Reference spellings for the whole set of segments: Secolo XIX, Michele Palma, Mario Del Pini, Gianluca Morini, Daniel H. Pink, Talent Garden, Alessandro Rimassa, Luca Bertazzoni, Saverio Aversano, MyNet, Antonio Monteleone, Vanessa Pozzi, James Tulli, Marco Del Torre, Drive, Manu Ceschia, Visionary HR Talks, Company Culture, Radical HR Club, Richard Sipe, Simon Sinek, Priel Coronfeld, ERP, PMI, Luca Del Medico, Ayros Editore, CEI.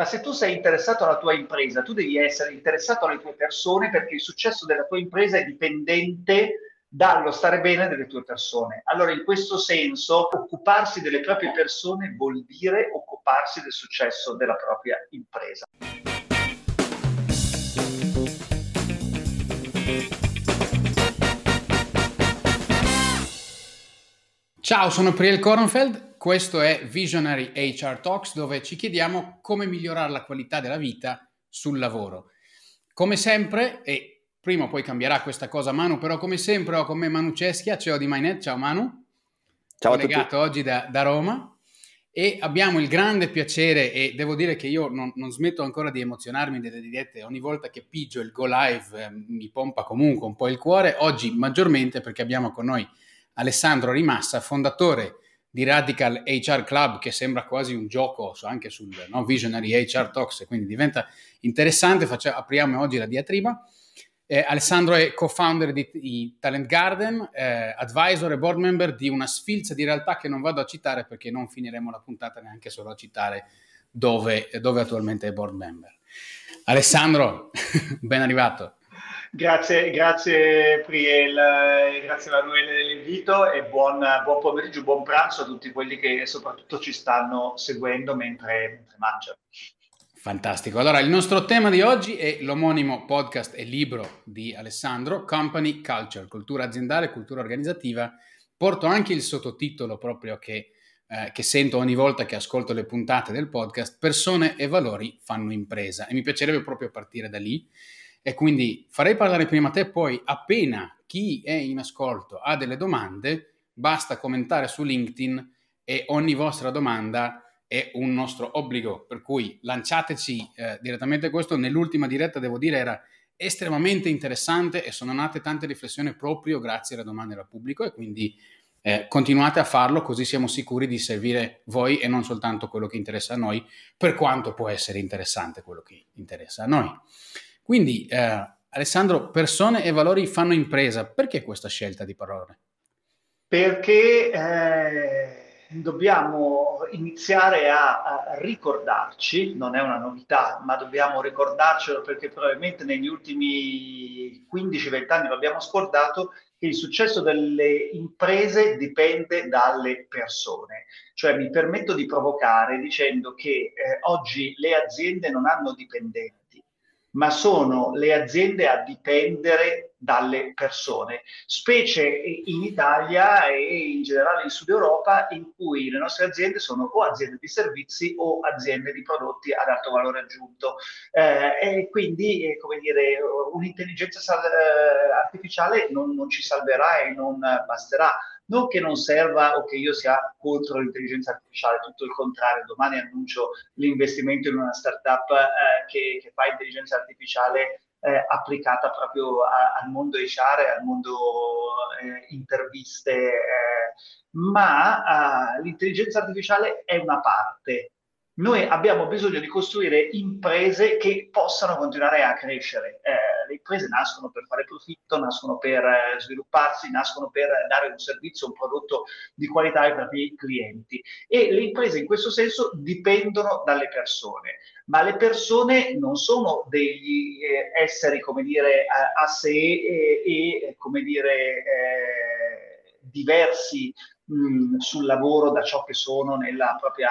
Ma se tu sei interessato alla tua impresa, tu devi essere interessato alle tue persone, perché il successo della tua impresa è dipendente dallo stare bene delle tue persone. Allora, in questo senso, occuparsi delle proprie persone vuol dire occuparsi del successo della propria impresa. Ciao, sono Priel Coronfeld, questo è Visionary HR Talks, dove ci chiediamo come migliorare la qualità della vita sul lavoro. Come sempre, e prima o poi cambierà questa cosa, Manu, però come sempre ho con me Manu Ceschia, CEO di MyNet. Ciao Manu. Ciao a tutti. Collegato oggi da Roma, e abbiamo il grande piacere, e devo dire che io non smetto ancora di emozionarmi delle dirette. Ogni volta che pigio il go live mi pompa comunque un po' il cuore, oggi maggiormente perché abbiamo con noi Alessandro Rimassa, fondatore di Radical HR Club, che sembra quasi un gioco anche sul Visionary HR Talks, quindi diventa interessante. Apriamo oggi la diatriba. Alessandro è co-founder di Talent Garden, advisor e board member di una sfilza di realtà che non vado a citare perché non finiremo la puntata neanche solo a citare dove attualmente è board member. Alessandro, ben arrivato. Grazie Priel, grazie Emanuele dell'invito, e buon pomeriggio, buon pranzo a tutti quelli che soprattutto ci stanno seguendo mentre mangiano. Fantastico. Allora, il nostro tema di oggi è l'omonimo podcast e libro di Alessandro, Company Culture, cultura aziendale, cultura organizzativa. Porto anche il sottotitolo proprio che sento ogni volta che ascolto le puntate del podcast, persone e valori fanno impresa, e mi piacerebbe proprio partire da lì. E quindi farei parlare prima te, poi appena chi è in ascolto ha delle domande, basta commentare su LinkedIn, e ogni vostra domanda è un nostro obbligo, per cui lanciateci direttamente questo. Nell'ultima diretta, devo dire, era estremamente interessante e sono nate tante riflessioni proprio grazie alle domande del pubblico, e quindi continuate a farlo, così siamo sicuri di servire voi e non soltanto quello che interessa a noi, per quanto può essere interessante quello che interessa a noi. Quindi Alessandro, persone e valori fanno impresa, perché questa scelta di parole? Perché dobbiamo iniziare a ricordarci, non è una novità, ma dobbiamo ricordarcelo, perché probabilmente negli ultimi 15-20 anni l'abbiamo scordato, che il successo delle imprese dipende dalle persone. Cioè, mi permetto di provocare dicendo che oggi le aziende non hanno dipendenti, ma sono le aziende a dipendere dalle persone, specie in Italia e in generale in Sud Europa, in cui le nostre aziende sono o aziende di servizi o aziende di prodotti ad alto valore aggiunto, e quindi un'intelligenza artificiale non ci salverà e non basterà. Non che non serva o che io sia contro l'intelligenza artificiale, tutto il contrario. Domani annuncio l'investimento in una startup che fa intelligenza artificiale applicata proprio al mondo HR e al mondo interviste, ma l'intelligenza artificiale è una parte. Noi abbiamo bisogno di costruire imprese che possano continuare a crescere. Le imprese nascono per fare profitto, nascono per svilupparsi, nascono per dare un servizio, un prodotto di qualità ai propri clienti, e le imprese in questo senso dipendono dalle persone. Ma le persone non sono degli esseri a sé diversi sul lavoro da ciò che sono nella propria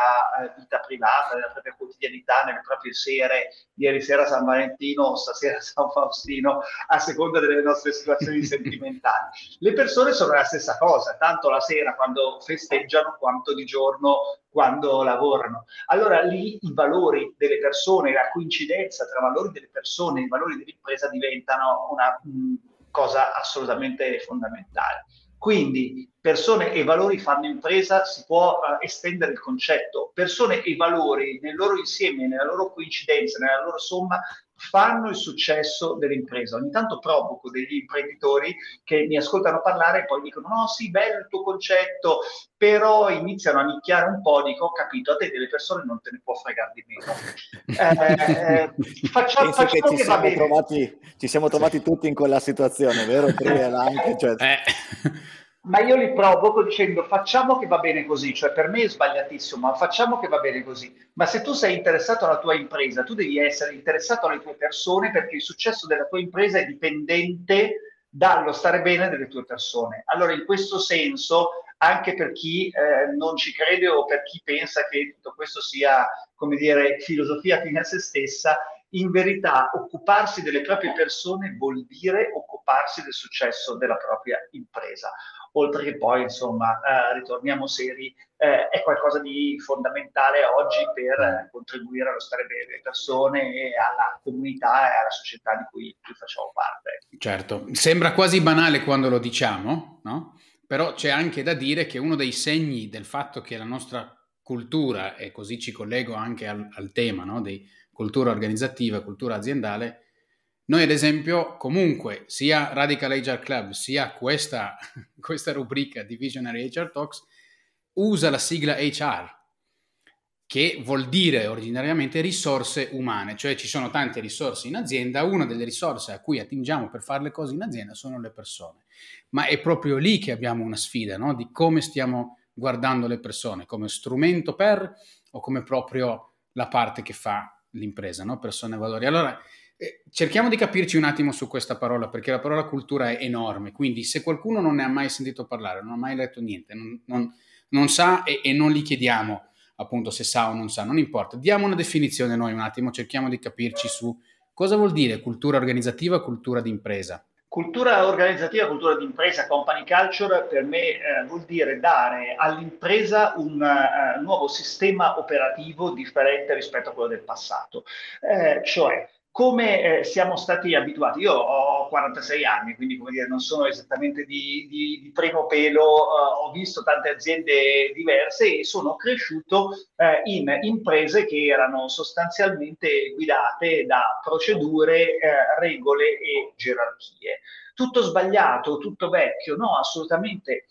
vita privata, nella propria quotidianità, nelle proprie sere, ieri sera San Valentino, stasera San Faustino, a seconda delle nostre situazioni sentimentali. Le persone sono la stessa cosa, tanto la sera quando festeggiano quanto di giorno quando lavorano. Allora lì i valori delle persone, la coincidenza tra valori delle persone e i valori dell'impresa diventano una cosa assolutamente fondamentale. Quindi persone e valori fanno impresa, si può estendere il concetto. Persone e valori nel loro insieme, nella loro coincidenza, nella loro somma, fanno il successo dell'impresa. Ogni tanto provoco degli imprenditori che mi ascoltano parlare e poi dicono: no, sì, bello il tuo concetto, però iniziano a nicchiare un po'. Dico: ho capito, a te delle persone non te ne può fregare di meno. Facciamo che va bene. Ci siamo trovati tutti in quella situazione, vero? Cioè... Ma io li provoco dicendo facciamo che va bene così, cioè per me è sbagliatissimo, ma facciamo che va bene così. Ma se tu sei interessato alla tua impresa, tu devi essere interessato alle tue persone, perché il successo della tua impresa è dipendente dallo stare bene delle tue persone. Allora in questo senso, anche per chi non ci crede o per chi pensa che tutto questo sia, come dire, filosofia fine a se stessa, in verità occuparsi delle proprie persone vuol dire occuparsi del successo della propria impresa. Oltre che poi, insomma, ritorniamo seri, è qualcosa di fondamentale oggi per contribuire allo stare bene delle persone e alla comunità e alla società di cui facciamo parte. Certo, sembra quasi banale quando lo diciamo, no? Però c'è anche da dire che uno dei segni del fatto che la nostra cultura, e così ci collego anche al tema, no? Di cultura organizzativa, cultura aziendale, noi ad esempio comunque sia Radical HR Club sia questa rubrica di Visionary HR Talks usa la sigla HR, che vuol dire ordinariamente risorse umane, cioè ci sono tante risorse in azienda, una delle risorse a cui attingiamo per fare le cose in azienda sono le persone, ma è proprio lì che abbiamo una sfida, no? Di come stiamo guardando le persone, come strumento per o come proprio la parte che fa l'impresa, no? Persone e valori. Allora, cerchiamo di capirci un attimo su questa parola, perché la parola cultura è enorme, quindi se qualcuno non ne ha mai sentito parlare, non ha mai letto niente, non sa e non gli chiediamo appunto se sa o non sa, non importa, diamo una definizione noi un attimo, cerchiamo di capirci su cosa vuol dire cultura organizzativa, cultura d'impresa. Cultura organizzativa, cultura d'impresa, company culture, per me vuol dire dare all'impresa un nuovo sistema operativo differente rispetto a quello del passato, cioè come siamo stati abituati. Io ho 46 anni, quindi come dire, non sono esattamente di primo pelo, ho visto tante aziende diverse e sono cresciuto in imprese che erano sostanzialmente guidate da procedure, regole e gerarchie. Tutto sbagliato, tutto vecchio, no, assolutamente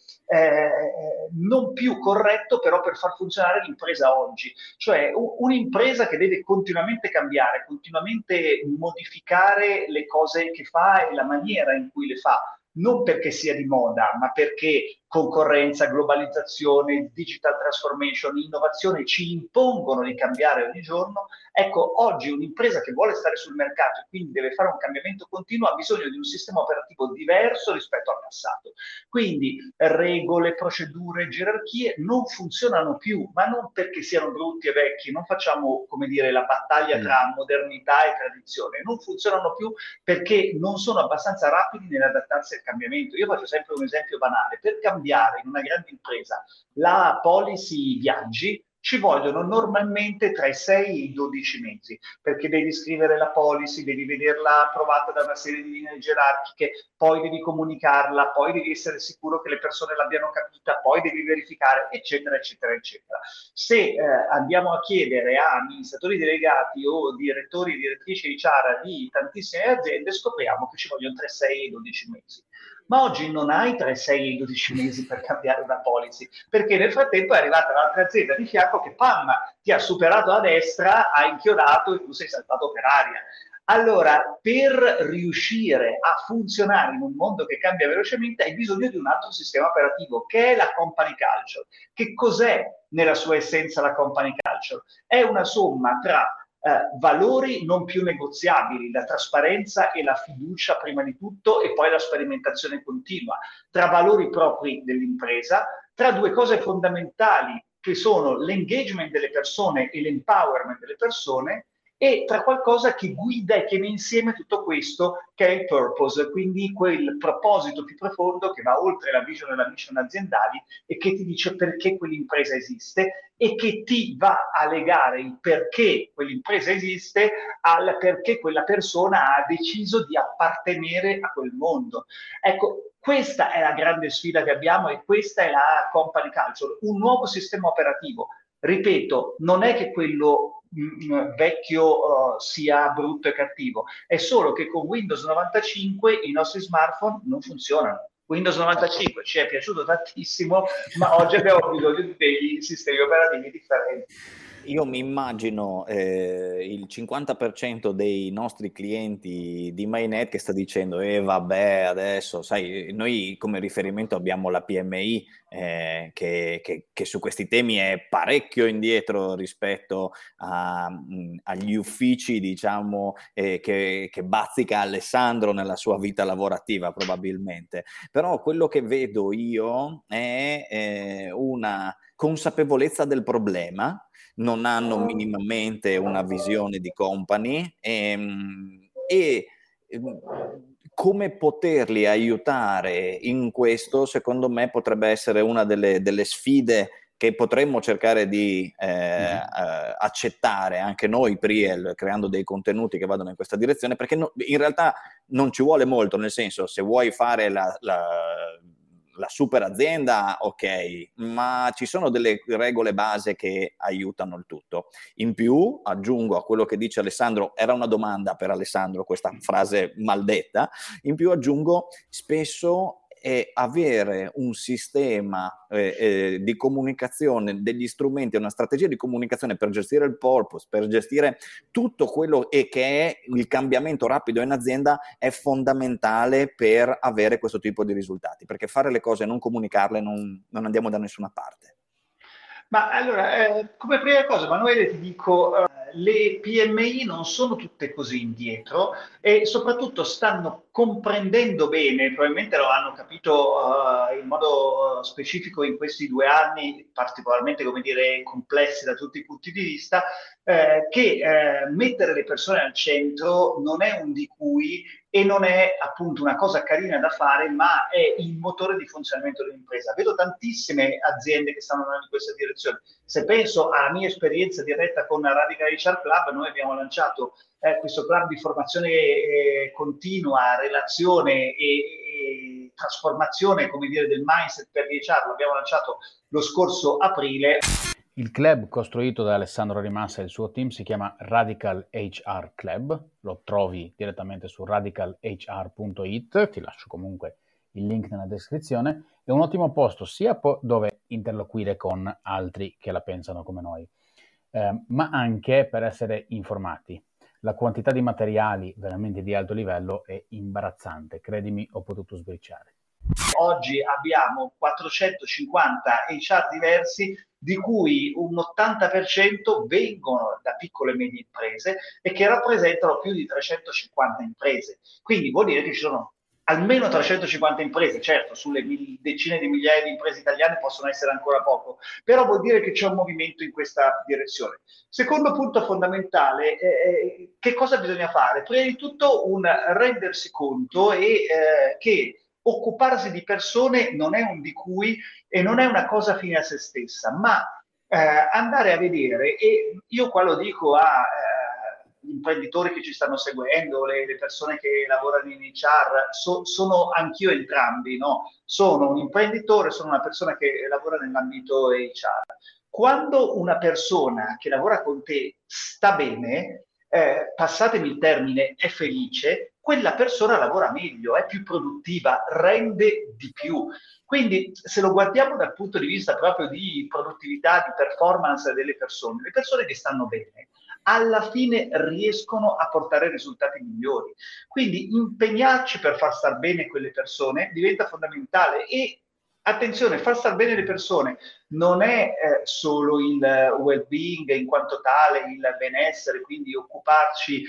non più corretto però per far funzionare l'impresa oggi. Cioè un'impresa che deve continuamente cambiare, continuamente modificare le cose che fa e la maniera in cui le fa, non perché sia di moda, ma perché concorrenza, globalizzazione, digital transformation, innovazione ci impongono di cambiare ogni giorno. Ecco, oggi un'impresa che vuole stare sul mercato e quindi deve fare un cambiamento continuo ha bisogno di un sistema operativo diverso rispetto al passato. Quindi regole, procedure, gerarchie non funzionano più, ma non perché siano brutti e vecchi, non facciamo, come dire, la battaglia tra modernità e tradizione, non funzionano più perché non sono abbastanza rapidi nell'adattarsi al cambiamento. Io faccio sempre un esempio banale: per cambiare in una grande impresa la policy viaggi ci vogliono normalmente tra i 6 e i 12 mesi, perché devi scrivere la policy, devi vederla approvata da una serie di linee gerarchiche, poi devi comunicarla, poi devi essere sicuro che le persone l'abbiano capita, poi devi verificare, eccetera, eccetera, eccetera. Se andiamo a chiedere a amministratori delegati o direttori e direttrici HR di tantissime aziende, scopriamo che ci vogliono tra i 6 e i 12 mesi. Ma oggi non hai tra i 6 e i 12 mesi per cambiare una policy, perché nel frattempo è arrivata l'altra azienda di fianco che, pam, ti ha superato a destra, ha inchiodato e tu sei saltato per aria. Allora, per riuscire a funzionare in un mondo che cambia velocemente hai bisogno di un altro sistema operativo, che è la company culture. Che cos'è nella sua essenza la company culture? È una somma tra valori non più negoziabili, la trasparenza e la fiducia prima di tutto e poi la sperimentazione continua, tra valori propri dell'impresa, tra due cose fondamentali che sono l'engagement delle persone e l'empowerment delle persone, e tra qualcosa che guida e tiene insieme tutto questo, che è il purpose, quindi quel proposito più profondo che va oltre la vision e la mission aziendali e che ti dice perché quell'impresa esiste e che ti va a legare il perché quell'impresa esiste al perché quella persona ha deciso di appartenere a quel mondo. Ecco, questa è la grande sfida che abbiamo e questa è la company culture, un nuovo sistema operativo. Ripeto, non è che quello vecchio sia brutto e cattivo, è solo che con Windows 95 i nostri smartphone non funzionano. Windows 95 ci è piaciuto tantissimo, ma oggi abbiamo bisogno di dei sistemi operativi differenti. Io mi immagino il 50% dei nostri clienti di MyNet che sta dicendo vabbè, adesso sai, noi come riferimento abbiamo la PMI che su questi temi è parecchio indietro rispetto agli uffici, diciamo, che bazzica Alessandro nella sua vita lavorativa probabilmente. Però quello che vedo io è una consapevolezza del problema, non hanno minimamente una visione di company e come poterli aiutare in questo, secondo me, potrebbe essere una delle sfide che potremmo cercare di accettare anche noi, Priel, creando dei contenuti che vadano in questa direzione, perché in realtà non ci vuole molto, nel senso, se vuoi fare la super azienda, ok, ma ci sono delle regole base che aiutano il tutto. In più, aggiungo a quello che dice Alessandro, era una domanda per Alessandro questa frase maldetta, in più aggiungo spesso è avere un sistema di comunicazione, degli strumenti, una strategia di comunicazione per gestire il purpose, per gestire tutto quello e che è il cambiamento rapido in azienda, è fondamentale per avere questo tipo di risultati, perché fare le cose e non comunicarle non andiamo da nessuna parte. Ma allora, come prima cosa, Manuele, ti dico, le PMI non sono tutte così indietro e soprattutto stanno comprendendo bene, probabilmente lo hanno capito in modo specifico in questi 2 anni, particolarmente, come dire, complessi da tutti i punti di vista, che mettere le persone al centro non è un di cui e non è appunto una cosa carina da fare, ma è il motore di funzionamento dell'impresa. Vedo tantissime aziende che stanno andando in questa direzione. Se penso alla mia esperienza diretta con Radical HR Club, noi abbiamo lanciato questo club di formazione continua, relazione e trasformazione, come dire, del mindset per HR, lo abbiamo lanciato lo scorso aprile. Il club costruito da Alessandro Rimassa e il suo team si chiama Radical HR Club, lo trovi direttamente su radicalhr.it, ti lascio comunque il link nella descrizione, è un ottimo posto sia dove interloquire con altri che la pensano come noi, ma anche per essere informati. La quantità di materiali veramente di alto livello è imbarazzante, credimi, ho potuto sbriciare. Oggi abbiamo 450 HR diversi, di cui un 80% vengono da piccole e medie imprese e che rappresentano più di 350 imprese. Quindi vuol dire che ci sono almeno 350 imprese, certo, sulle decine di migliaia di imprese italiane possono essere ancora poco, però vuol dire che c'è un movimento in questa direzione. Secondo punto fondamentale, che cosa bisogna fare? Prima di tutto un rendersi conto che occuparsi di persone non è un di cui e non è una cosa fine a se stessa, ma andare a vedere, e io qua lo dico a gli imprenditori che ci stanno seguendo, le persone che lavorano in HR, sono anch'io entrambi, no? Sono un imprenditore, sono una persona che lavora nell'ambito HR. Quando una persona che lavora con te sta bene, passatemi il termine, è felice, quella persona lavora meglio, è più produttiva, rende di più. Quindi se lo guardiamo dal punto di vista proprio di produttività, di performance delle persone, le persone che stanno bene alla fine riescono a portare risultati migliori. Quindi impegnarci per far star bene quelle persone diventa fondamentale e attenzione, far star bene le persone non è solo il well-being in quanto tale, il benessere, quindi occuparci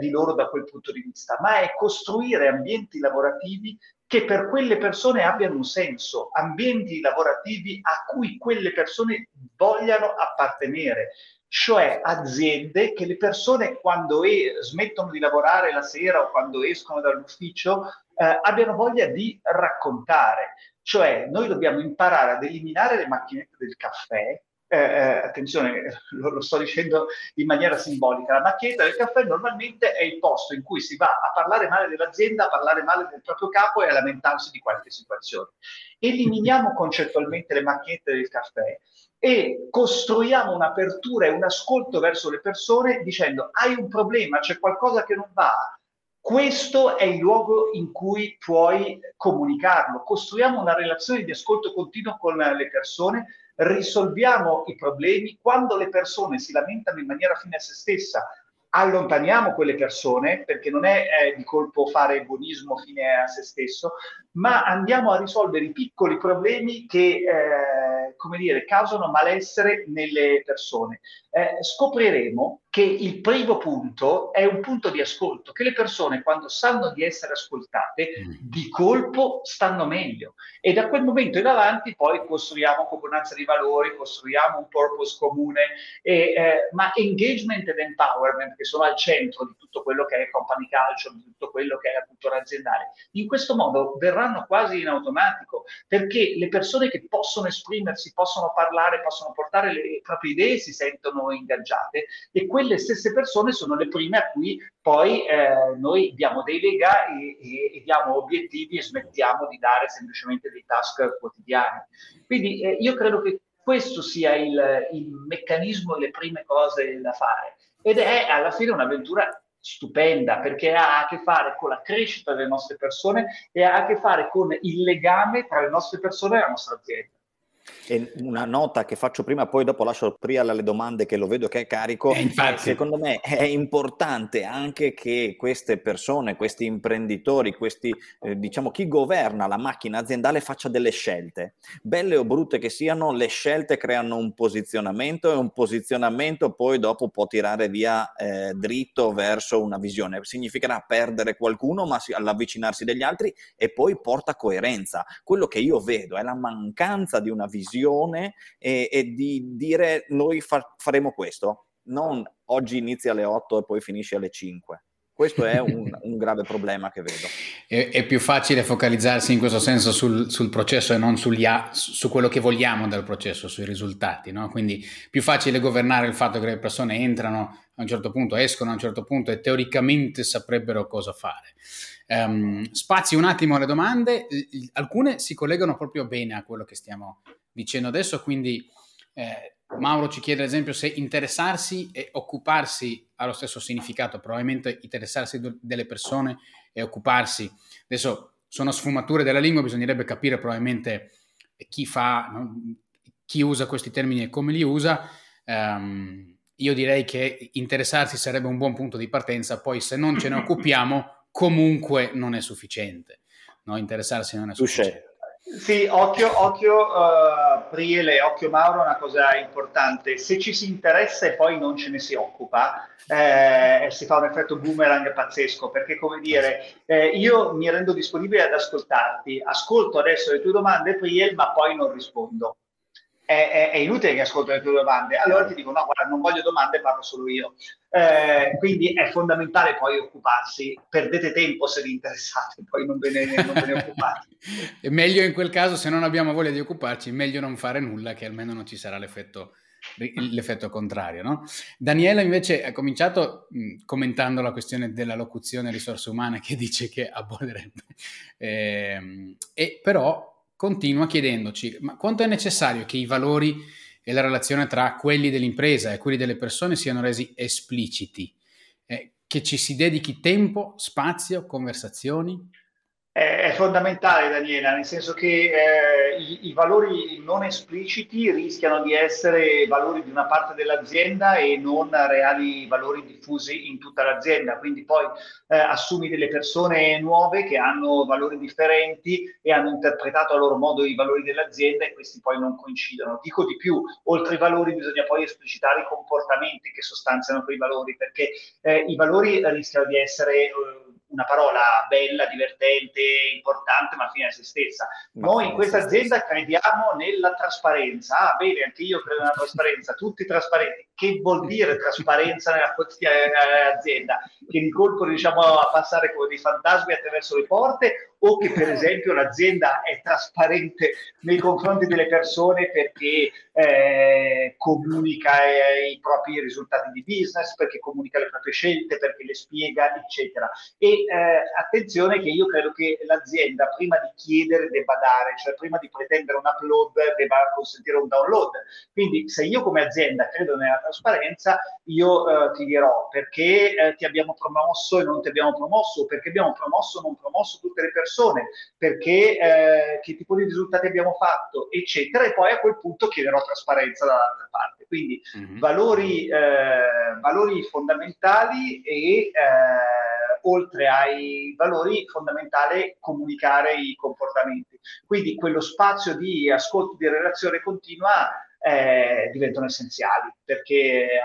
di loro da quel punto di vista, ma è costruire ambienti lavorativi che per quelle persone abbiano un senso, ambienti lavorativi a cui quelle persone vogliano appartenere. Cioè aziende che le persone quando smettono di lavorare la sera o quando escono dall'ufficio abbiano voglia di raccontare. Cioè noi dobbiamo imparare ad eliminare le macchinette del caffè, attenzione, lo sto dicendo in maniera simbolica, la macchinetta del caffè normalmente è il posto in cui si va a parlare male dell'azienda, a parlare male del proprio capo e a lamentarsi di qualche situazione. Eliminiamo concettualmente le macchinette del caffè e costruiamo un'apertura e un ascolto verso le persone dicendo hai un problema, c'è qualcosa che non va, questo è il luogo in cui puoi comunicarlo. Costruiamo una relazione di ascolto continuo con le persone, risolviamo i problemi. Quando le persone si lamentano in maniera fine a se stessa, allontaniamo quelle persone, perché non è di colpo fare buonismo fine a se stesso, ma andiamo a risolvere i piccoli problemi che come dire, causano malessere nelle persone. Scopriremo che il primo punto è un punto di ascolto, che le persone, quando sanno di essere ascoltate, di colpo stanno meglio, e da quel momento in avanti poi costruiamo comunanza di valori, costruiamo un purpose comune, ma engagement ed empowerment, che sono al centro di tutto quello che è company culture, di tutto quello che è la cultura aziendale, in questo modo verranno quasi in automatico, perché le persone che possono esprimersi, possono parlare, possono portare le proprie idee, si sentono ingaggiate, e quelle stesse persone sono le prime a cui poi noi diamo dei lega e diamo obiettivi e smettiamo di dare semplicemente dei task quotidiani. Quindi io credo che questo sia il meccanismo e le prime cose da fare, ed è alla fine un'avventura stupenda, perché ha a che fare con la crescita delle nostre persone e ha a che fare con il legame tra le nostre persone e la nostra azienda. E una nota che faccio prima, poi dopo lascio Priel alle domande, che lo vedo che è carico. Secondo me è importante anche che queste persone, questi imprenditori, questi diciamo chi governa la macchina aziendale, faccia delle scelte, belle o brutte che siano. Le scelte creano un posizionamento, e un posizionamento poi dopo può tirare via dritto verso una visione. Significherà perdere qualcuno, ma all'avvicinarsi degli altri, e poi porta coerenza. Quello che io vedo è la mancanza di una visione e di dire noi faremo questo, non oggi inizia alle 8 e poi finisce alle 5. Questo è un grave problema che vedo. È più facile focalizzarsi in questo senso sul processo e non su quello che vogliamo dal processo, sui risultati, no? Quindi più facile governare il fatto che le persone entrano a un certo punto, escono a un certo punto e teoricamente saprebbero cosa fare. Spazi un attimo alle domande, alcune si collegano proprio bene a quello che stiamo dicendo adesso, quindi Mauro ci chiede ad esempio se interessarsi e occuparsi ha lo stesso significato. Probabilmente interessarsi delle persone e occuparsi, adesso sono sfumature della lingua, bisognerebbe capire probabilmente chi fa, no? Chi usa questi termini e come li usa. Io direi che interessarsi sarebbe un buon punto di partenza, poi se non ce ne occupiamo comunque non è sufficiente, no? Interessarsi non è sufficiente. Sì, occhio Priele, occhio Mauro, una cosa importante: se ci si interessa e poi non ce ne si occupa, si fa un effetto boomerang pazzesco, perché come dire, io mi rendo disponibile ad ascoltarti, ascolto adesso le tue domande Priel, ma poi non rispondo. È inutile che ascolto le tue domande, allora ti dico no, guarda, non voglio domande, parlo solo io. Quindi è fondamentale poi occuparsi. Perdete tempo se vi interessate, poi non ve ne occupate. È meglio in quel caso, se non abbiamo voglia di occuparci, meglio non fare nulla, che almeno non ci sarà l'effetto contrario, no? Daniela invece ha cominciato commentando la questione della locuzione risorse umane, che dice che aborderebbe, e però continua chiedendoci: ma quanto è necessario che i valori e la relazione tra quelli dell'impresa e quelli delle persone siano resi espliciti? Che ci si dedichi tempo, spazio, conversazioni? È fondamentale, Daniela, nel senso che i valori non espliciti rischiano di essere valori di una parte dell'azienda e non reali valori diffusi in tutta l'azienda. Quindi poi assumi delle persone nuove che hanno valori differenti e hanno interpretato a loro modo i valori dell'azienda, e questi poi non coincidono. Dico di più: oltre ai valori bisogna poi esplicitare i comportamenti che sostanziano quei valori, perché i valori rischiano di essere una parola bella, divertente, importante, ma fine a se stessa. Noi in questa azienda crediamo nella trasparenza. Ah, bene, anche io credo nella trasparenza, tutti trasparenti. Che vuol dire trasparenza nella azienda? Che di colpo riusciamo a passare come dei fantasmi attraverso le porte, o che per esempio l'azienda è trasparente nei confronti delle persone perché comunica i propri risultati di business, perché comunica le proprie scelte, perché le spiega, eccetera. E attenzione, che io credo che l'azienda prima di chiedere debba dare, cioè prima di pretendere un upload debba consentire un download. Quindi se io come azienda credo nella trasparenza, io ti dirò perché ti abbiamo promosso e non ti abbiamo promosso, perché abbiamo promosso o non promosso tutte le persone persone, perché che tipo di risultati abbiamo fatto, eccetera, e poi a quel punto chiederò trasparenza dall'altra parte. Quindi valori fondamentali, e oltre ai valori fondamentale comunicare i comportamenti. Quindi quello spazio di ascolto, di relazione continua, diventano essenziali, perché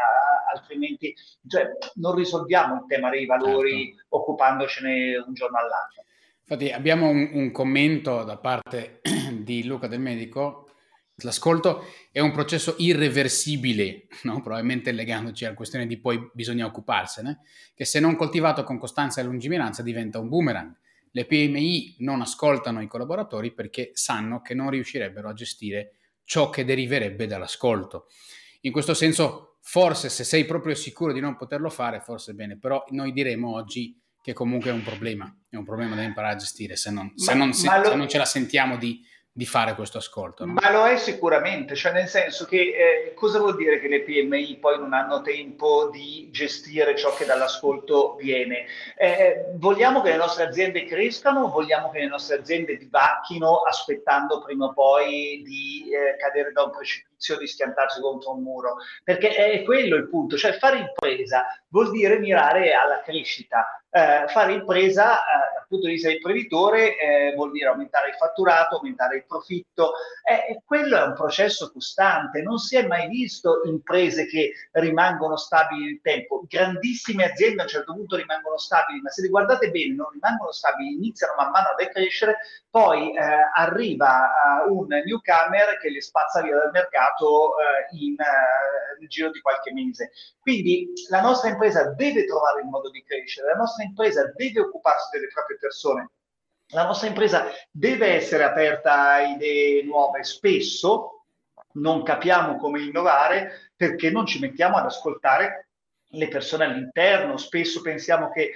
altrimenti, cioè, non risolviamo il tema dei valori occupandocene un giorno all'altro. Infatti abbiamo un commento da parte di Luca Del Medico: l'ascolto è un processo irreversibile, no? Probabilmente legandoci alla questione di poi bisogna occuparsene, che se non coltivato con costanza e lungimiranza diventa un boomerang. Le PMI non ascoltano i collaboratori perché sanno che non riuscirebbero a gestire ciò che deriverebbe dall'ascolto. In questo senso, forse, se sei proprio sicuro di non poterlo fare, forse è bene, però noi diremo oggi che comunque è un problema da imparare a gestire, se non ce la sentiamo di fare questo ascolto. No? Ma lo è sicuramente, cioè, nel senso che cosa vuol dire che le PMI poi non hanno tempo di gestire ciò che dall'ascolto viene? Vogliamo che le nostre aziende crescano, vogliamo che le nostre aziende divacchino aspettando prima o poi di cadere da un precipizio, di schiantarsi contro un muro? Perché è quello il punto, cioè fare impresa vuol dire mirare alla crescita. Fare impresa dal punto di vista del imprenditore vuol dire aumentare il fatturato, aumentare il profitto, quello è un processo costante. Non si è mai visto imprese che rimangono stabili nel tempo. Grandissime aziende a un certo punto rimangono stabili, ma se le guardate bene non rimangono stabili, iniziano man mano a decrescere, poi arriva un newcomer che le spazza via dal mercato nel giro di qualche mese. Quindi la nostra impresa deve trovare il modo di crescere, la nostra impresa deve occuparsi delle proprie persone, la nostra impresa deve essere aperta a idee nuove. Spesso non capiamo come innovare perché non ci mettiamo ad ascoltare le persone all'interno. Spesso pensiamo che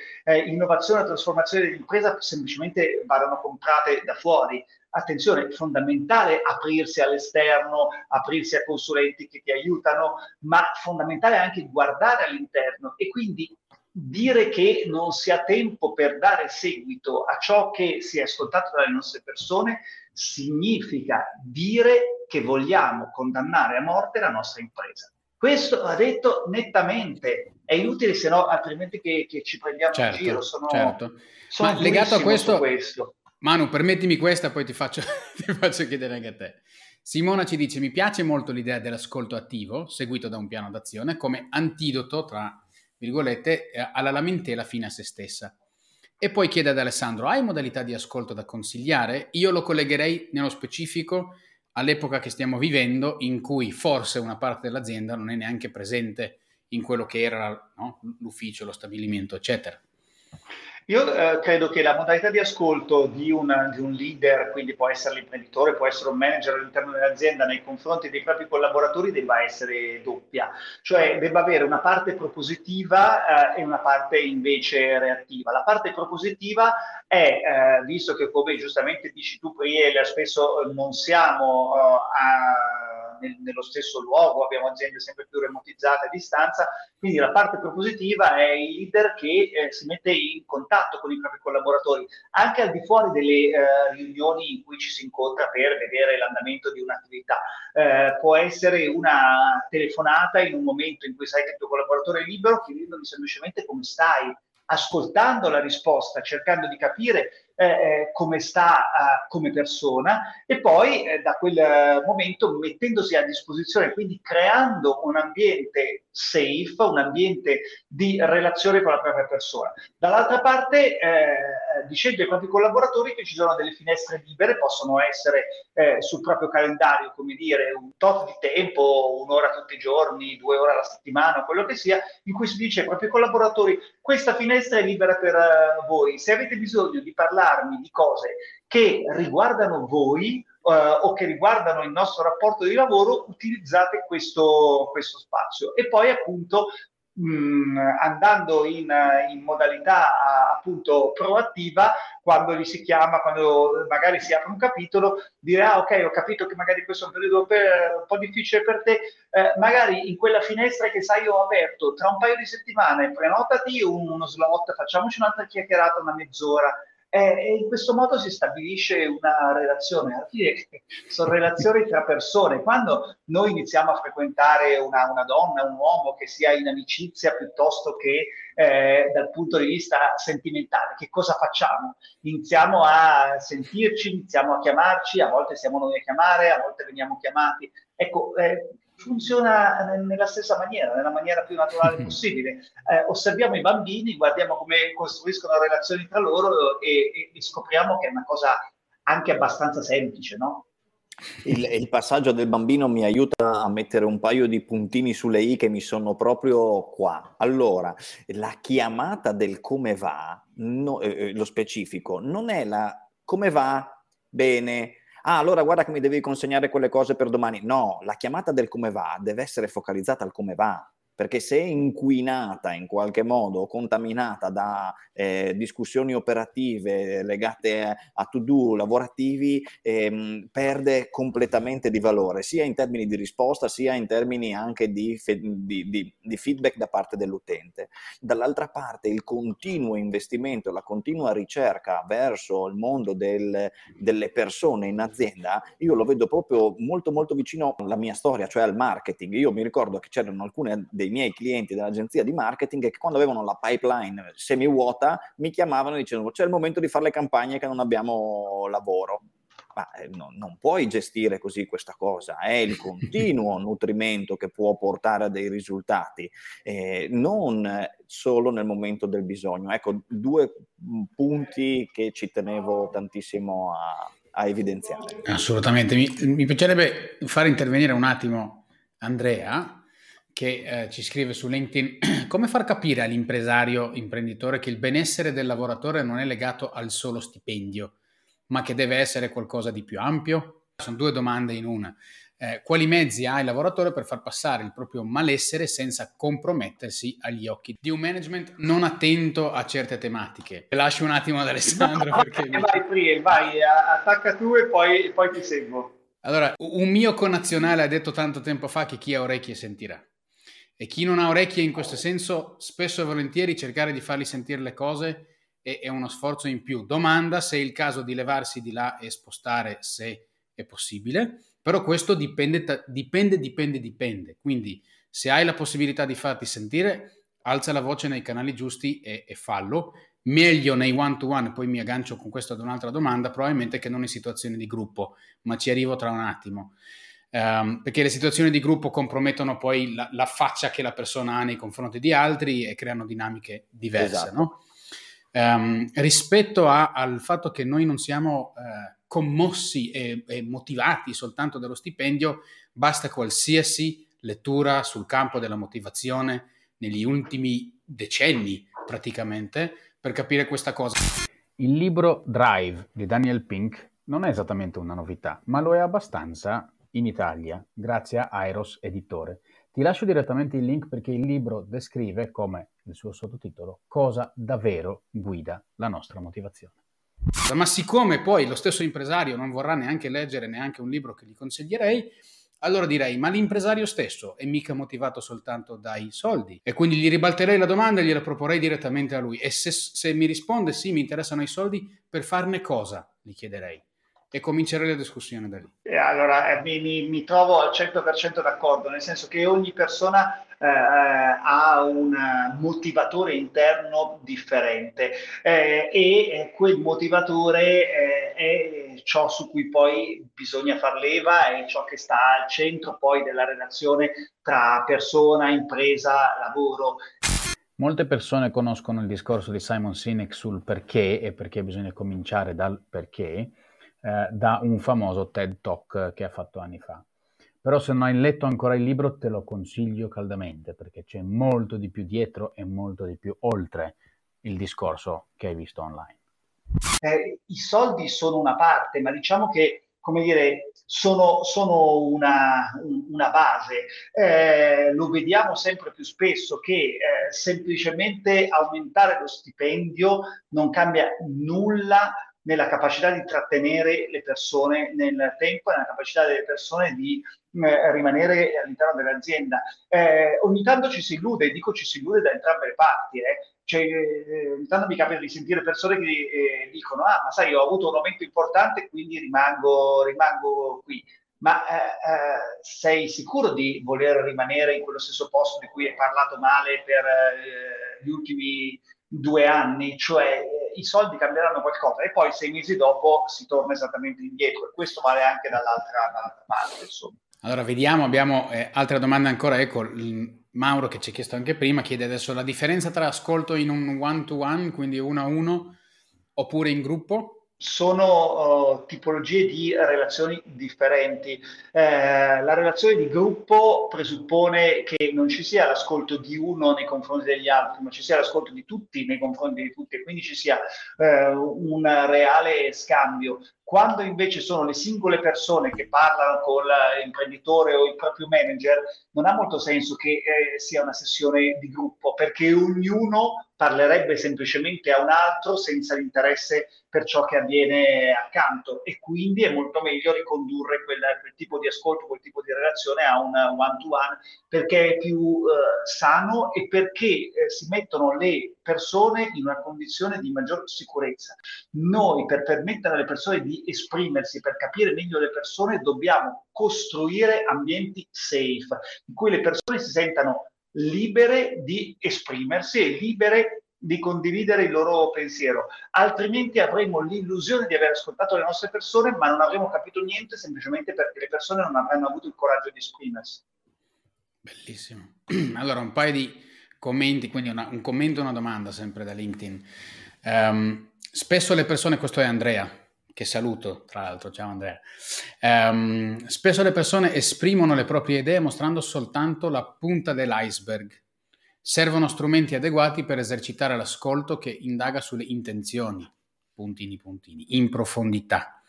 innovazione e trasformazione dell'impresa semplicemente vadano comprate da fuori. Attenzione, è fondamentale aprirsi all'esterno, aprirsi a consulenti che ti aiutano, ma fondamentale è anche guardare all'interno, e quindi dire che non si ha tempo per dare seguito a ciò che si è ascoltato dalle nostre persone significa dire che vogliamo condannare a morte la nostra impresa. Questo va detto nettamente, è inutile, se no altrimenti che ci prendiamo in giro. Sono legato a questo. Manu, permettimi questa, poi ti faccio chiedere anche a te. Simona ci dice: mi piace molto l'idea dell'ascolto attivo seguito da un piano d'azione come antidoto, tra virgolette, alla lamentela fine a se stessa. E poi chiede ad Alessandro: hai modalità di ascolto da consigliare? Io lo collegherei nello specifico all'epoca che stiamo vivendo, in cui forse una parte dell'azienda non è neanche presente in quello che era, no, l'ufficio, lo stabilimento, eccetera. Io credo che la modalità di ascolto di un leader, quindi può essere l'imprenditore, può essere un manager all'interno dell'azienda, nei confronti dei propri collaboratori debba essere doppia, cioè debba avere una parte propositiva e una parte invece reattiva. La parte propositiva è, visto che, come giustamente dici tu, Priel, spesso non siamo nello stesso luogo, abbiamo aziende sempre più remotizzate a distanza, quindi la parte propositiva è il leader che si mette in contatto con i propri collaboratori anche al di fuori delle riunioni in cui ci si incontra per vedere l'andamento di un'attività. Può essere una telefonata in un momento in cui sai che il tuo collaboratore è libero, chiedendogli semplicemente come stai, ascoltando la risposta, cercando di capire come sta come persona, e poi da quel momento mettendosi a disposizione, quindi creando un ambiente safe, un ambiente di relazione con la propria persona. Dall'altra parte dicendo ai propri collaboratori che ci sono delle finestre libere, possono essere sul proprio calendario, come dire, un tot di tempo, un'ora tutti i giorni, 2 ore alla settimana, quello che sia, in cui si dice ai propri collaboratori: questa finestra è libera per voi, se avete bisogno di parlare di cose che riguardano voi o che riguardano il nostro rapporto di lavoro, utilizzate questo spazio. E poi appunto andando in modalità appunto proattiva, quando li si chiama, quando magari si apre un capitolo, dire: ah, ok, ho capito che magari questo è un periodo un po' difficile per te, magari in quella finestra che sai ho aperto tra un paio di settimane prenotati uno slot, facciamoci un'altra chiacchierata, una mezz'ora. E in questo modo si stabilisce una relazione, sono relazioni tra persone. Quando noi iniziamo a frequentare una donna, un uomo, che sia in amicizia piuttosto che dal punto di vista sentimentale, che cosa facciamo? Iniziamo a sentirci, iniziamo a chiamarci, a volte siamo noi a chiamare, a volte veniamo chiamati. Ecco, funziona nella stessa maniera, nella maniera più naturale possibile. Osserviamo i bambini, guardiamo come costruiscono relazioni tra loro e scopriamo che è una cosa anche abbastanza semplice, no? Il passaggio del bambino mi aiuta a mettere un paio di puntini sulle i che mi sono proprio qua. Allora, la chiamata del come va, no, lo specifico, non è la come va, bene, ah, allora guarda che mi devi consegnare quelle cose per domani. No, la chiamata del come va deve essere focalizzata al come va, perché se è inquinata in qualche modo, contaminata da discussioni operative legate a to-do lavorativi, perde completamente di valore, sia in termini di risposta, sia in termini anche di feedback da parte dell'utente. Dall'altra parte, il continuo investimento, la continua ricerca verso il mondo delle persone in azienda, io lo vedo proprio molto molto vicino alla mia storia, cioè al marketing. Io mi ricordo che c'erano alcune dei miei clienti dell'agenzia di marketing che quando avevano la pipeline semi vuota mi chiamavano e dicevano c'è il momento di fare le campagne che non abbiamo lavoro. Ma no, non puoi gestire così questa cosa, è il continuo nutrimento che può portare a dei risultati, non solo nel momento del bisogno. Ecco, due punti che ci tenevo tantissimo a evidenziare. Assolutamente, mi piacerebbe fare intervenire un attimo Andrea, che ci scrive su LinkedIn: come far capire all'impresario imprenditore che il benessere del lavoratore non è legato al solo stipendio, ma che deve essere qualcosa di più ampio? Sono due domande in una. Quali mezzi ha il lavoratore per far passare il proprio malessere senza compromettersi agli occhi di un management non attento a certe tematiche? Te lascio un attimo ad Alessandro. Perché vai Priel, vai, attacca tu e poi ti seguo. Allora, un mio connazionale ha detto tanto tempo fa che chi ha orecchie sentirà. E chi non ha orecchie in questo senso, spesso e volentieri cercare di fargli sentire le cose è uno sforzo in più. Domanda se è il caso di levarsi di là e spostare, se è possibile, però questo dipende. Quindi se hai la possibilità di farti sentire, alza la voce nei canali giusti e fallo. Meglio nei one-to-one, poi mi aggancio con questo ad un'altra domanda, probabilmente, che non in situazioni di gruppo, ma ci arrivo tra un attimo. Perché le situazioni di gruppo compromettono poi la faccia che la persona ha nei confronti di altri e creano dinamiche diverse. Esatto. No? Rispetto al fatto che noi non siamo commossi e motivati soltanto dallo stipendio, basta qualsiasi lettura sul campo della motivazione negli ultimi decenni praticamente per capire questa cosa. Il libro Drive di Daniel Pink non è esattamente una novità, ma lo è abbastanza in Italia, grazie a Ayros Editore. Ti lascio direttamente il link perché il libro descrive, come il suo sottotitolo, cosa davvero guida la nostra motivazione. Ma siccome poi lo stesso impresario non vorrà neanche leggere neanche un libro che gli consiglierei, allora direi, ma l'impresario stesso è mica motivato soltanto dai soldi? E quindi gli ribalterei la domanda e gliela proporrei direttamente a lui. E se mi risponde sì, mi interessano i soldi, per farne cosa? Gli chiederei. E comincerei la discussione da lì. Allora, mi trovo al 100% d'accordo, nel senso che ogni persona ha un motivatore interno differente e quel motivatore è ciò su cui poi bisogna far leva, è ciò che sta al centro poi della relazione tra persona, impresa, lavoro. Molte persone conoscono il discorso di Simon Sinek sul perché, e perché bisogna cominciare dal perché, da un famoso TED Talk che ha fatto anni fa. Però se non hai letto ancora il libro te lo consiglio caldamente, perché c'è molto di più dietro e molto di più oltre il discorso che hai visto online. I soldi sono una parte, ma diciamo che, come dire, sono una base. Lo vediamo sempre più spesso che semplicemente aumentare lo stipendio non cambia nulla nella capacità di trattenere le persone nel tempo e nella capacità delle persone di rimanere all'interno dell'azienda. Ogni tanto ci si illude, dico ci si illude da entrambe le parti, cioè, ogni tanto mi capita di sentire persone che dicono ah, ma sai, ho avuto un aumento importante, quindi rimango qui. Ma sei sicuro di voler rimanere in quello stesso posto di cui hai parlato male per gli ultimi 2 anni? Cioè, i soldi cambieranno qualcosa e poi 6 mesi dopo si torna esattamente indietro, e questo vale anche dall'altra parte, insomma. Allora vediamo, abbiamo altra domanda ancora, ecco, Mauro che ci ha chiesto anche prima, chiede adesso la differenza tra ascolto in un one-to-one, quindi 1 a 1, oppure in gruppo? Sono tipologie di relazioni differenti. La relazione di gruppo presuppone che non ci sia l'ascolto di uno nei confronti degli altri, ma ci sia l'ascolto di tutti nei confronti di tutti, e quindi ci sia un reale scambio. Quando invece sono le singole persone che parlano con l'imprenditore o il proprio manager, non ha molto senso che sia una sessione di gruppo, perché ognuno parlerebbe semplicemente a un altro senza l'interesse per ciò che avviene accanto, e quindi è molto meglio ricondurre quel tipo di ascolto, quel tipo di relazione a un one-to-one, perché è più sano e perché si mettono le persone in una condizione di maggior sicurezza. Noi, per permettere alle persone di esprimersi, per capire meglio le persone, dobbiamo costruire ambienti safe, in cui le persone si sentano libere di esprimersi e libere di condividere il loro pensiero, altrimenti avremo l'illusione di aver ascoltato le nostre persone, ma non avremo capito niente, semplicemente perché le persone non avranno avuto il coraggio di esprimersi. Bellissimo. Allora, un paio di commenti, quindi un commento e una domanda sempre da LinkedIn. Spesso le persone, questo è Andrea, che saluto tra l'altro, ciao Andrea, spesso le persone esprimono le proprie idee mostrando soltanto la punta dell'iceberg. Servono strumenti adeguati per esercitare l'ascolto che indaga sulle intenzioni, puntini puntini, in profondità.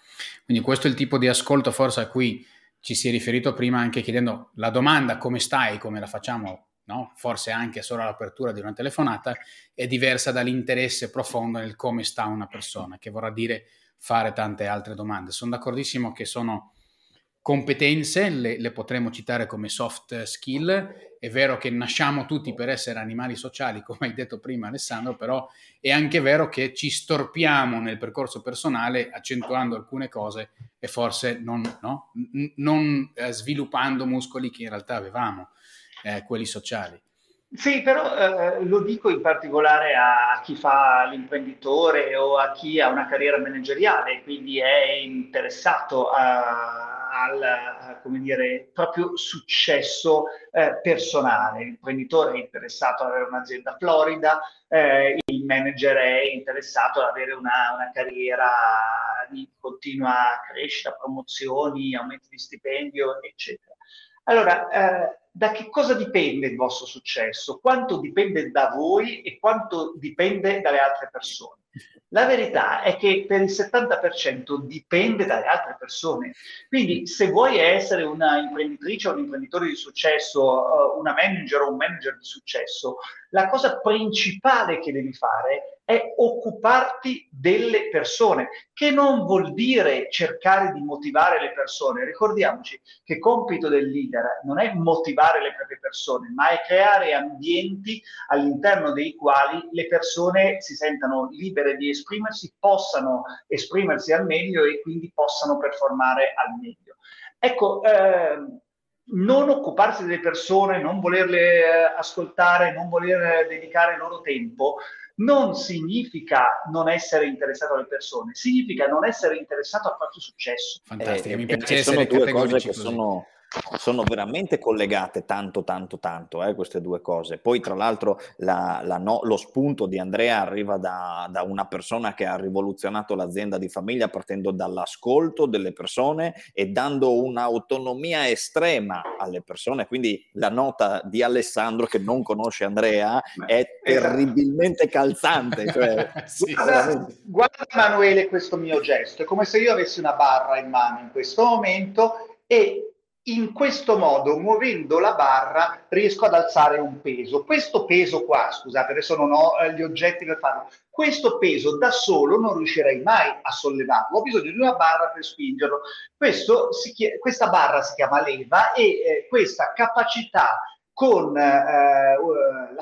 Quindi questo è il tipo di ascolto forse a cui ci si è riferito prima, anche chiedendo la domanda come stai, come la facciamo, no? Forse anche solo l'apertura di una telefonata è diversa dall'interesse profondo nel come sta una persona, che vorrà dire fare tante altre domande. Sono d'accordissimo che sono competenze, le potremmo citare come soft skill. È vero che nasciamo tutti per essere animali sociali, come hai detto prima Alessandro, però è anche vero che ci storpiamo nel percorso personale accentuando alcune cose e forse non sviluppando muscoli che in realtà avevamo, quelli sociali. Sì, però lo dico in particolare a chi fa l'imprenditore o a chi ha una carriera manageriale, quindi è interessato al, come dire, proprio successo personale. L'imprenditore è interessato ad avere un'azienda florida, il manager è interessato ad avere una carriera di continua crescita, promozioni, aumenti di stipendio, eccetera. Allora, da che cosa dipende il vostro successo? Quanto dipende da voi e quanto dipende dalle altre persone? La verità è che per il 70% dipende dalle altre persone. Quindi se vuoi essere una imprenditrice o un imprenditore di successo, una manager o un manager di successo, la cosa principale che devi fare è occuparti delle persone, che non vuol dire cercare di motivare le persone. Ricordiamoci che compito del leader non è motivare le proprie persone, ma è creare ambienti all'interno dei quali le persone si sentano libere di esprimersi, possano esprimersi al meglio e quindi possano performare al meglio. Ecco, non occuparsi delle persone, non volerle ascoltare, non voler dedicare il loro tempo, non significa non essere interessato alle persone, significa non essere interessato al proprio successo. Fantastico, mi piace essere categorici. Sono due cose che sono veramente collegate tanto, queste due cose. Poi tra l'altro lo spunto di Andrea arriva da una persona che ha rivoluzionato l'azienda di famiglia partendo dall'ascolto delle persone e dando un'autonomia estrema alle persone, quindi la nota di Alessandro che non conosce Andrea è terribilmente calzante, cioè, sì, veramente. Guarda Emanuele, questo mio gesto è come se io avessi una barra in mano in questo momento e in questo modo, muovendo la barra, riesco ad alzare un peso. Questo peso qua, scusate, adesso non ho gli oggetti per farlo, questo peso da solo non riuscirei mai a sollevarlo, ho bisogno di una barra per spingerlo. Questa barra si chiama leva e questa capacità con la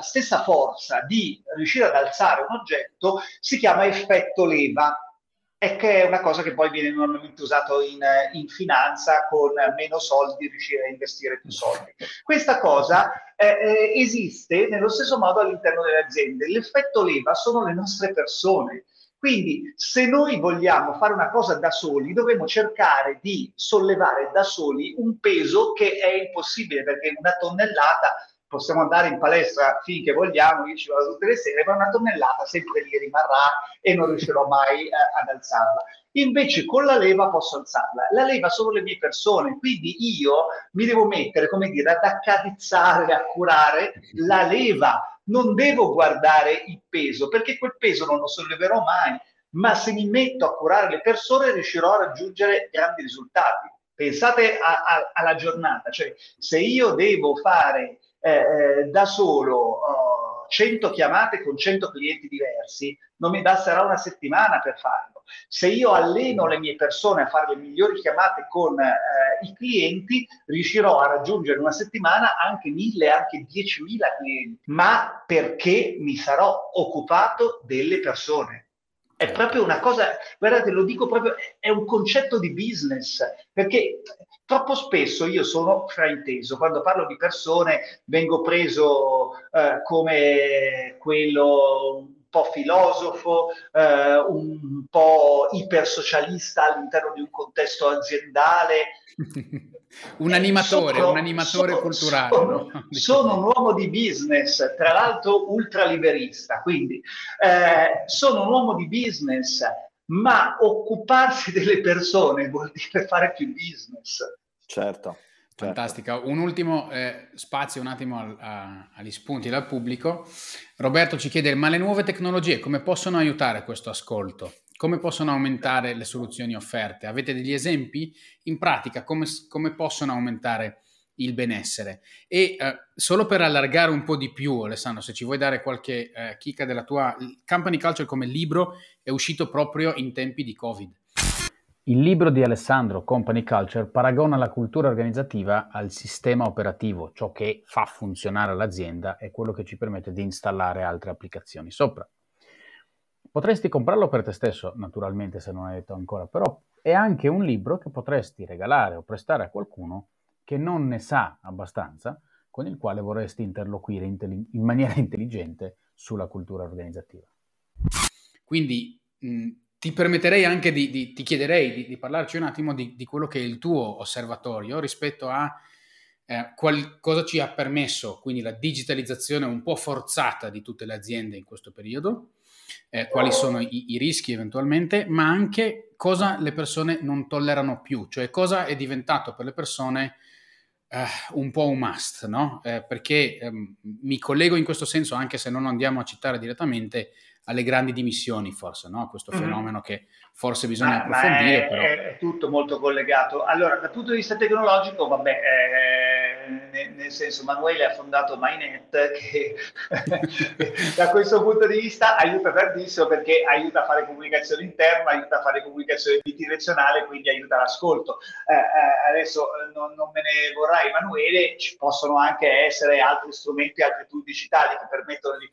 stessa forza di riuscire ad alzare un oggetto si chiama effetto leva. È che è una cosa che poi viene normalmente usato in finanza, con meno soldi riuscire a investire più soldi. Questa cosa esiste nello stesso modo all'interno delle aziende. L'effetto leva sono le nostre persone. Quindi se noi vogliamo fare una cosa da soli, dovremo cercare di sollevare da soli un peso che è impossibile, perché una tonnellata... possiamo andare in palestra finché vogliamo, io ci vado tutte le sere, ma una tonnellata sempre lì rimarrà e non riuscirò mai ad alzarla. Invece con la leva posso alzarla. La leva sono le mie persone, quindi io mi devo mettere, come dire, ad accarezzare, a curare la leva. Non devo guardare il peso, perché quel peso non lo solleverò mai, ma se mi metto a curare le persone riuscirò a raggiungere grandi risultati. Pensate alla giornata, cioè se io devo fare... da solo 100 chiamate con 100 clienti diversi, non mi basterà una settimana per farlo. Se io alleno le mie persone a fare le migliori chiamate con i clienti, riuscirò a raggiungere in una settimana anche 1000, anche 10.000 clienti, ma perché mi sarò occupato delle persone. È proprio una cosa, guardate, lo dico proprio, è un concetto di business, perché troppo spesso io sono frainteso, quando parlo di persone vengo preso come quello un po' filosofo, un po' ipersocialista all'interno di un contesto aziendale. un animatore culturale. Sono un uomo di business, tra l'altro ultraliberista, quindi sono un uomo di business, ma occuparsi delle persone vuol dire fare più business. Certo. Fantastica. Un ultimo spazio, un attimo agli spunti dal pubblico. Roberto ci chiede, ma le nuove tecnologie come possono aiutare questo ascolto? Come possono aumentare le soluzioni offerte? Avete degli esempi? In pratica, come possono aumentare il benessere? E solo per allargare un po' di più, Alessandro, se ci vuoi dare qualche chicca della tua... Company Culture come libro è uscito proprio in tempi di Covid. Il libro di Alessandro, Company Culture, paragona la cultura organizzativa al sistema operativo, ciò che fa funzionare l'azienda è quello che ci permette di installare altre applicazioni sopra. Potresti comprarlo per te stesso, naturalmente, se non hai detto ancora, però è anche un libro che potresti regalare o prestare a qualcuno che non ne sa abbastanza, con il quale vorresti interloquire in maniera intelligente sulla cultura organizzativa. Quindi... ti permetterei anche ti chiederei di parlarci un attimo di quello che è il tuo osservatorio rispetto a cosa ci ha permesso, quindi la digitalizzazione un po' forzata di tutte le aziende in questo periodo, quali sono i rischi eventualmente, ma anche cosa le persone non tollerano più, cioè cosa è diventato per le persone un po' un must, no? Perché mi collego in questo senso, anche se non andiamo a citare direttamente, alle grandi dimissioni forse, no? Questo fenomeno che forse bisogna approfondire. Però è tutto molto collegato. Allora, dal punto di vista tecnologico, vabbè, nel senso, Manuele ha fondato MyNet, che da questo punto di vista aiuta tantissimo, perché aiuta a fare comunicazione interna, aiuta a fare comunicazione bidirezionale, quindi aiuta l'ascolto. Adesso non me ne vorrai, Manuele, ci possono anche essere altri strumenti, altri tool digitali che permettono di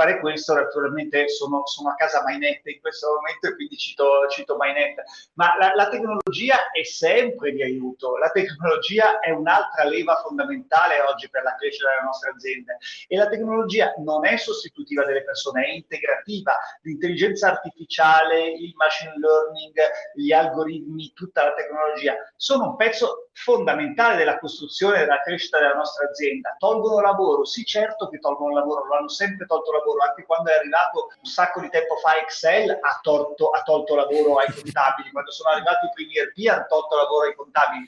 fare questo. Naturalmente sono a casa MyNet in questo momento e quindi cito MyNet, ma la tecnologia è sempre di aiuto. La tecnologia è un'altra leva fondamentale oggi per la crescita della nostra azienda, e la tecnologia non è sostitutiva delle persone, è integrativa. L'intelligenza artificiale, il machine learning, gli algoritmi, tutta la tecnologia sono un pezzo fondamentale della costruzione e della crescita della nostra azienda. Tolgono lavoro? Sì, certo che tolgono lavoro, lo hanno sempre tolto lavoro, anche quando è arrivato un sacco di tempo fa Excel ha tolto lavoro ai contabili, quando sono arrivati i primi ERP hanno tolto lavoro ai contabili,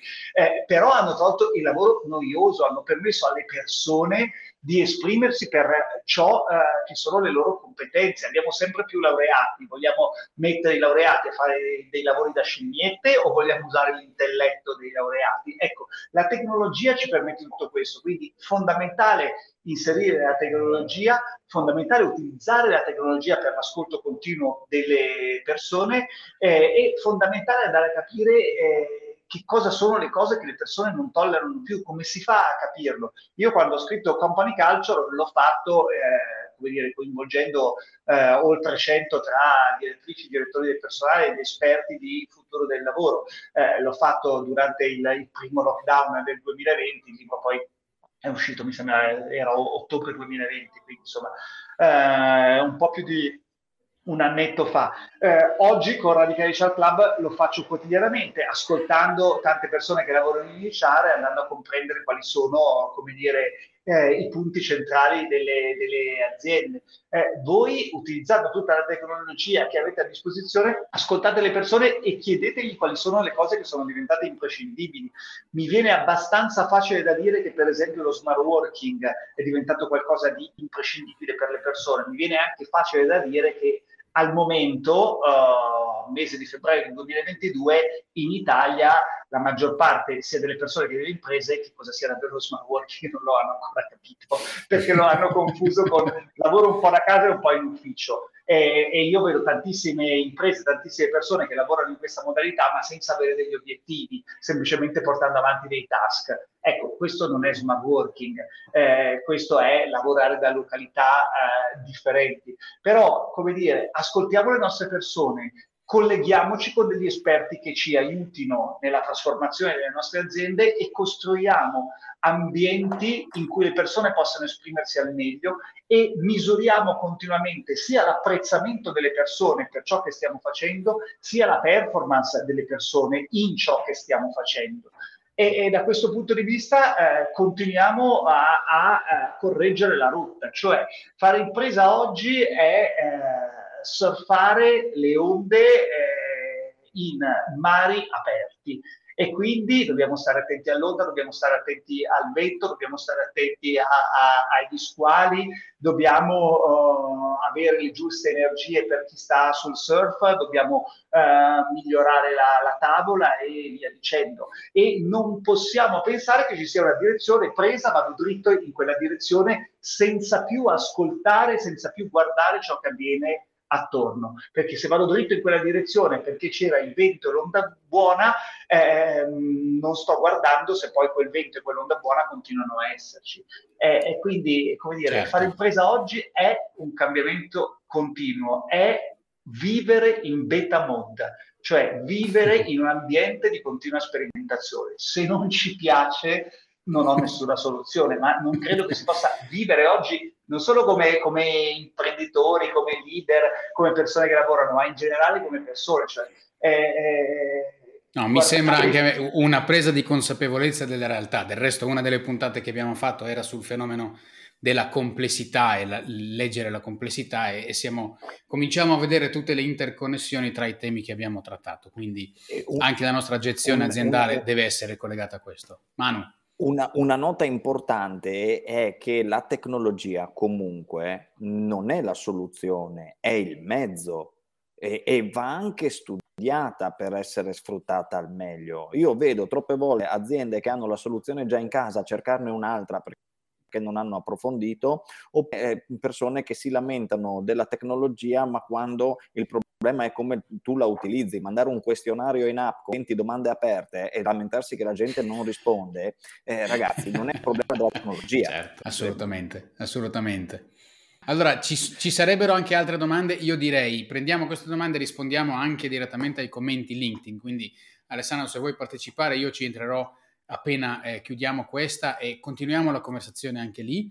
però hanno tolto il lavoro noioso, hanno permesso alle persone di esprimersi per ciò che sono le loro competenze. Abbiamo sempre più laureati, vogliamo mettere i laureati a fare dei lavori da scimmiette o vogliamo usare l'intelletto dei laureati? Ecco, la tecnologia ci permette tutto questo, quindi fondamentale inserire la tecnologia, fondamentale utilizzare la tecnologia per l'ascolto continuo delle persone e fondamentale andare a capire che cosa sono le cose che le persone non tollerano più, come si fa a capirlo. Io quando ho scritto Company Culture l'ho fatto come dire, coinvolgendo oltre 100 tra direttrici, direttori del personale ed esperti di futuro del lavoro. L'ho fatto durante il primo lockdown del 2020, il libro poi è uscito, mi sembra, era ottobre 2020, quindi insomma un po' più di un annetto fa. Oggi con Radical HR Club lo faccio quotidianamente, ascoltando tante persone che lavorano in HR e andando a comprendere quali sono, come dire, i punti centrali delle aziende. Voi, utilizzando tutta la tecnologia che avete a disposizione, ascoltate le persone e chiedetegli quali sono le cose che sono diventate imprescindibili. Mi viene abbastanza facile da dire che, per esempio, lo smart working è diventato qualcosa di imprescindibile per le persone. Mi viene anche facile da dire che al momento, mese di febbraio del 2022, in Italia la maggior parte sia delle persone che delle imprese che cosa sia davvero lo smart working non lo hanno ancora capito, perché lo hanno confuso con lavoro un po' da casa e un po' in ufficio. E io vedo tantissime imprese, tantissime persone che lavorano in questa modalità ma senza avere degli obiettivi, semplicemente portando avanti dei task. Ecco, questo non è smart working, questo è lavorare da località differenti. Però, come dire, ascoltiamo le nostre persone, colleghiamoci con degli esperti che ci aiutino nella trasformazione delle nostre aziende e costruiamo ambienti in cui le persone possano esprimersi al meglio e misuriamo continuamente sia l'apprezzamento delle persone per ciò che stiamo facendo, sia la performance delle persone in ciò che stiamo facendo. E da questo punto di vista continuiamo a correggere la rotta, cioè fare impresa oggi è surfare le onde in mari aperti e quindi dobbiamo stare attenti all'onda, dobbiamo stare attenti al vento, dobbiamo stare attenti agli squali, dobbiamo avere le giuste energie per chi sta sul surf, dobbiamo migliorare la tavola e via dicendo. E non possiamo pensare che ci sia una direzione presa, vado dritto in quella direzione senza più ascoltare, senza più guardare ciò che avviene attorno, perché se vado dritto in quella direzione perché c'era il vento e l'onda buona, non sto guardando se poi quel vento e quell'onda buona continuano a esserci. E quindi, come dire, certo, fare impresa oggi è un cambiamento continuo, è vivere in beta mode, cioè vivere in un ambiente di continua sperimentazione. Se non ci piace non ho nessuna soluzione, ma non credo che si possa vivere oggi non solo come imprenditori, come leader, come persone che lavorano, ma in generale come persone. Cioè, no, mi sembra anche una presa di consapevolezza della realtà. Del resto, una delle puntate che abbiamo fatto era sul fenomeno della complessità e leggere la complessità e cominciamo a vedere tutte le interconnessioni tra i temi che abbiamo trattato. Quindi anche la nostra gestione aziendale deve essere collegata a questo. Manu. Una nota importante è che la tecnologia comunque non è la soluzione, è il mezzo e va anche studiata per essere sfruttata al meglio. Io vedo troppe volte aziende che hanno la soluzione già in casa, cercarne un'altra perché non hanno approfondito, o persone che si lamentano della tecnologia ma quando il problema è come tu la utilizzi. Mandare un questionario in app con 20 domande aperte e lamentarsi che la gente non risponde, ragazzi, non è il problema della tecnologia. Certo, assolutamente, assolutamente. Allora, ci sarebbero anche altre domande? Io direi, prendiamo queste domande e rispondiamo anche direttamente ai commenti LinkedIn, quindi Alessandro, se vuoi partecipare io ci entrerò appena chiudiamo questa e continuiamo la conversazione anche lì.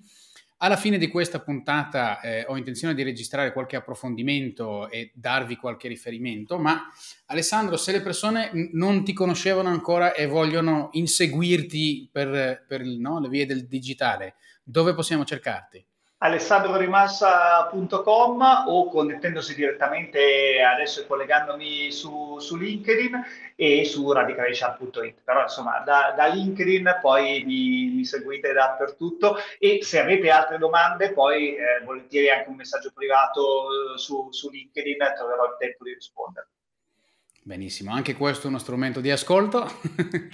Alla fine di questa puntata ho intenzione di registrare qualche approfondimento e darvi qualche riferimento, ma Alessandro, se le persone non ti conoscevano ancora e vogliono inseguirti per le vie del digitale, dove possiamo cercarti? alessandrorimassa.com o connettendosi direttamente adesso e collegandomi su LinkedIn e su radicalhr.it. Però insomma da LinkedIn poi mi seguite dappertutto, e se avete altre domande poi volentieri anche un messaggio privato su LinkedIn, troverò il tempo di rispondere. Benissimo, anche questo è uno strumento di ascolto.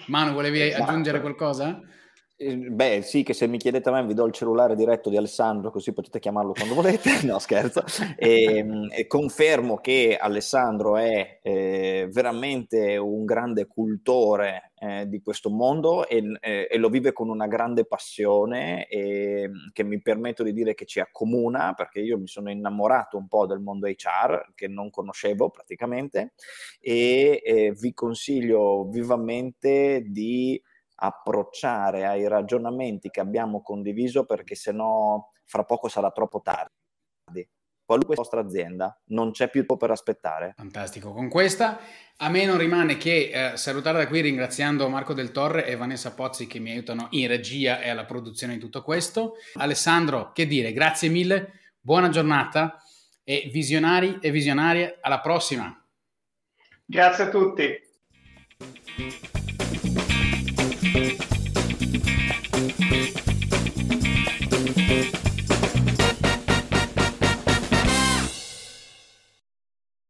Manu, volevi aggiungere qualcosa? Beh sì, che se mi chiedete a me vi do il cellulare diretto di Alessandro, così potete chiamarlo quando volete. No, scherzo. E confermo che Alessandro è veramente un grande cultore di questo mondo e lo vive con una grande passione, che mi permetto di dire che ci accomuna, perché io mi sono innamorato un po' del mondo HR che non conoscevo praticamente, e vi consiglio vivamente di approcciare ai ragionamenti che abbiamo condiviso, perché sennò fra poco sarà troppo tardi. Qualunque vostra azienda, non c'è più tempo per aspettare. Fantastico, con questa a me non rimane che salutare da qui, ringraziando Marco Del Torre e Vanessa Pozzi che mi aiutano in regia e alla produzione di tutto questo. Alessandro, che dire, grazie mille, buona giornata, e visionari e visionarie, alla prossima. Grazie a tutti.